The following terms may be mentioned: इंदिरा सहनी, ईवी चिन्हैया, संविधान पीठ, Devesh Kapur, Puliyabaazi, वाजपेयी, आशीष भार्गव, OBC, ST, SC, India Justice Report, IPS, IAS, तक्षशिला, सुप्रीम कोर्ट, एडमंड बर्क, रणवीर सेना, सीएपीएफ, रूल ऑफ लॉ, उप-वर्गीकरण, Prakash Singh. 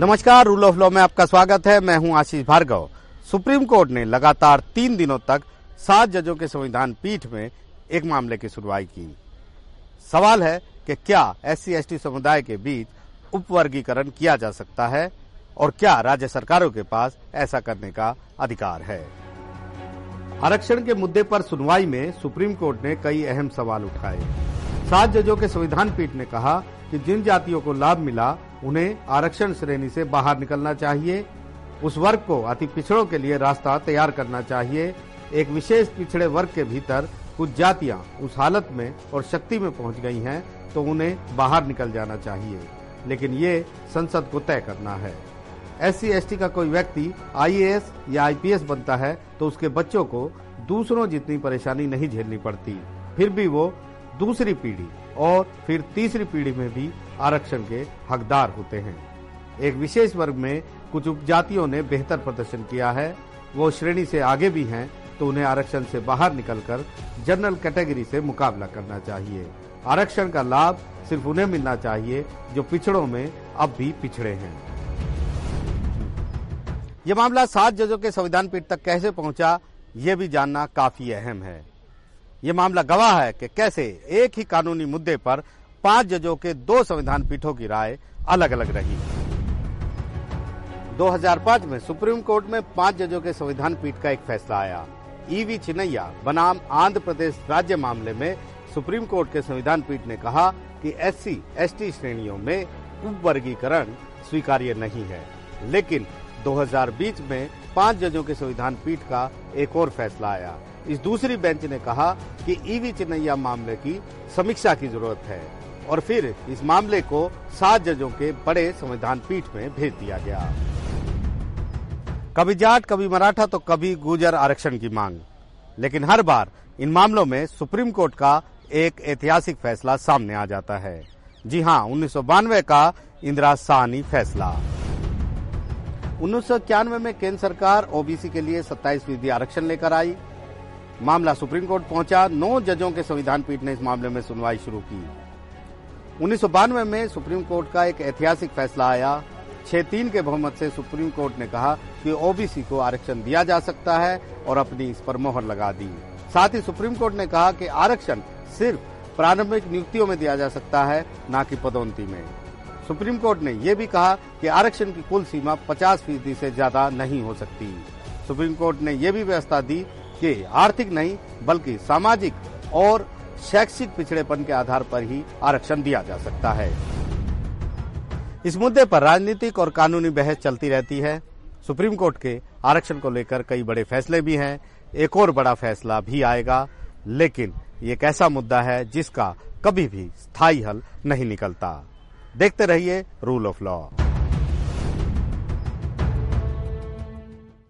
नमस्कार, रूल ऑफ लॉ में आपका स्वागत है। मैं हूं आशीष भार्गव। सुप्रीम कोर्ट ने लगातार 3 दिनों तक 7 जजों के संविधान पीठ में एक मामले की सुनवाई की। सवाल है कि क्या SC ST समुदाय के बीच उपवर्गीकरण किया जा सकता है और क्या राज्य सरकारों के पास ऐसा करने का अधिकार है। आरक्षण के मुद्दे पर सुनवाई में सुप्रीम कोर्ट ने कई अहम सवाल उठाए। 7 जजों के संविधान पीठ ने कहा कि जिन जातियों को लाभ मिला उन्हें आरक्षण श्रेणी से बाहर निकलना चाहिए, उस वर्ग को अति पिछड़ों के लिए रास्ता तैयार करना चाहिए। एक विशेष पिछड़े वर्ग के भीतर कुछ जातियां उस हालत में और शक्ति में पहुंच गई हैं तो उन्हें बाहर निकल जाना चाहिए, लेकिन ये संसद को तय करना है। SC ST का कोई व्यक्ति IAS या IPS बनता है तो उसके बच्चों को दूसरों जितनी परेशानी नहीं झेलनी पड़ती, फिर भी वो दूसरी पीढ़ी और फिर तीसरी पीढ़ी में भी आरक्षण के हकदार होते हैं। एक विशेष वर्ग में कुछ उपजातियों ने बेहतर प्रदर्शन किया है, वो श्रेणी से आगे भी हैं, तो उन्हें आरक्षण से बाहर निकलकर जनरल कैटेगरी से मुकाबला करना चाहिए। आरक्षण का लाभ सिर्फ उन्हें मिलना चाहिए जो पिछड़ों में अब भी पिछड़े हैं। यह मामला 7 जजों के संविधान पीठ तक कैसे पहुंचा, ये भी जानना काफी अहम है। ये मामला गवाह है कि कैसे एक ही कानूनी मुद्दे पर 5 जजों के 2 संविधान पीठों की राय अलग अलग रही। 2005 में सुप्रीम कोर्ट में 5 जजों के संविधान पीठ का एक फैसला आया। ईवी चिन्हैया बनाम आंध्र प्रदेश राज्य मामले में सुप्रीम कोर्ट के संविधान पीठ ने कहा कि SC ST श्रेणियों में उपवर्गीकरण स्वीकार्य नहीं है। लेकिन 2020 में 5 जजों के संविधान पीठ का एक और फैसला आया। इस दूसरी बेंच ने कहा कि ईवी चिन्हैया मामले की समीक्षा की जरूरत है और फिर इस मामले को 7 जजों के बड़े संविधान पीठ में भेज दिया गया। कभी जाट, कभी मराठा तो कभी गुर्जर आरक्षण की मांग, लेकिन हर बार इन मामलों में सुप्रीम कोर्ट का एक ऐतिहासिक फैसला सामने आ जाता है। जी हाँ, 1992 का इंदिरा सहनी फैसला। 1991 में केंद्र सरकार OBC के लिए 27 फीसदी आरक्षण लेकर आई। मामला सुप्रीम कोर्ट पहुंचा। 9 जजों के संविधान पीठ ने इस मामले में सुनवाई शुरू की। 1992 में सुप्रीम कोर्ट का एक ऐतिहासिक फैसला आया। 6-3 के बहुमत से सुप्रीम कोर्ट ने कहा कि OBC को आरक्षण दिया जा सकता है और अपनी इस पर मोहर लगा दी। साथ ही सुप्रीम कोर्ट ने कहा कि आरक्षण सिर्फ प्रारंभिक नियुक्तियों में दिया जा सकता है, न कि पदोन्नति में। सुप्रीम कोर्ट ने यह भी कहा कि आरक्षण की कुल सीमा 50% से ज्यादा नहीं हो सकती। सुप्रीम कोर्ट ने यह भी व्यवस्था दी कि आर्थिक नहीं बल्कि सामाजिक और शैक्षिक पिछड़ेपन के आधार पर ही आरक्षण दिया जा सकता है। इस मुद्दे पर राजनीतिक और कानूनी बहस चलती रहती है। सुप्रीम कोर्ट के आरक्षण को लेकर कई बड़े फैसले भी हैं। एक और बड़ा फैसला भी आएगा, लेकिन एक ऐसा मुद्दा है जिसका कभी भी स्थायी हल नहीं निकलता। देखते रहिए रूल ऑफ लॉ।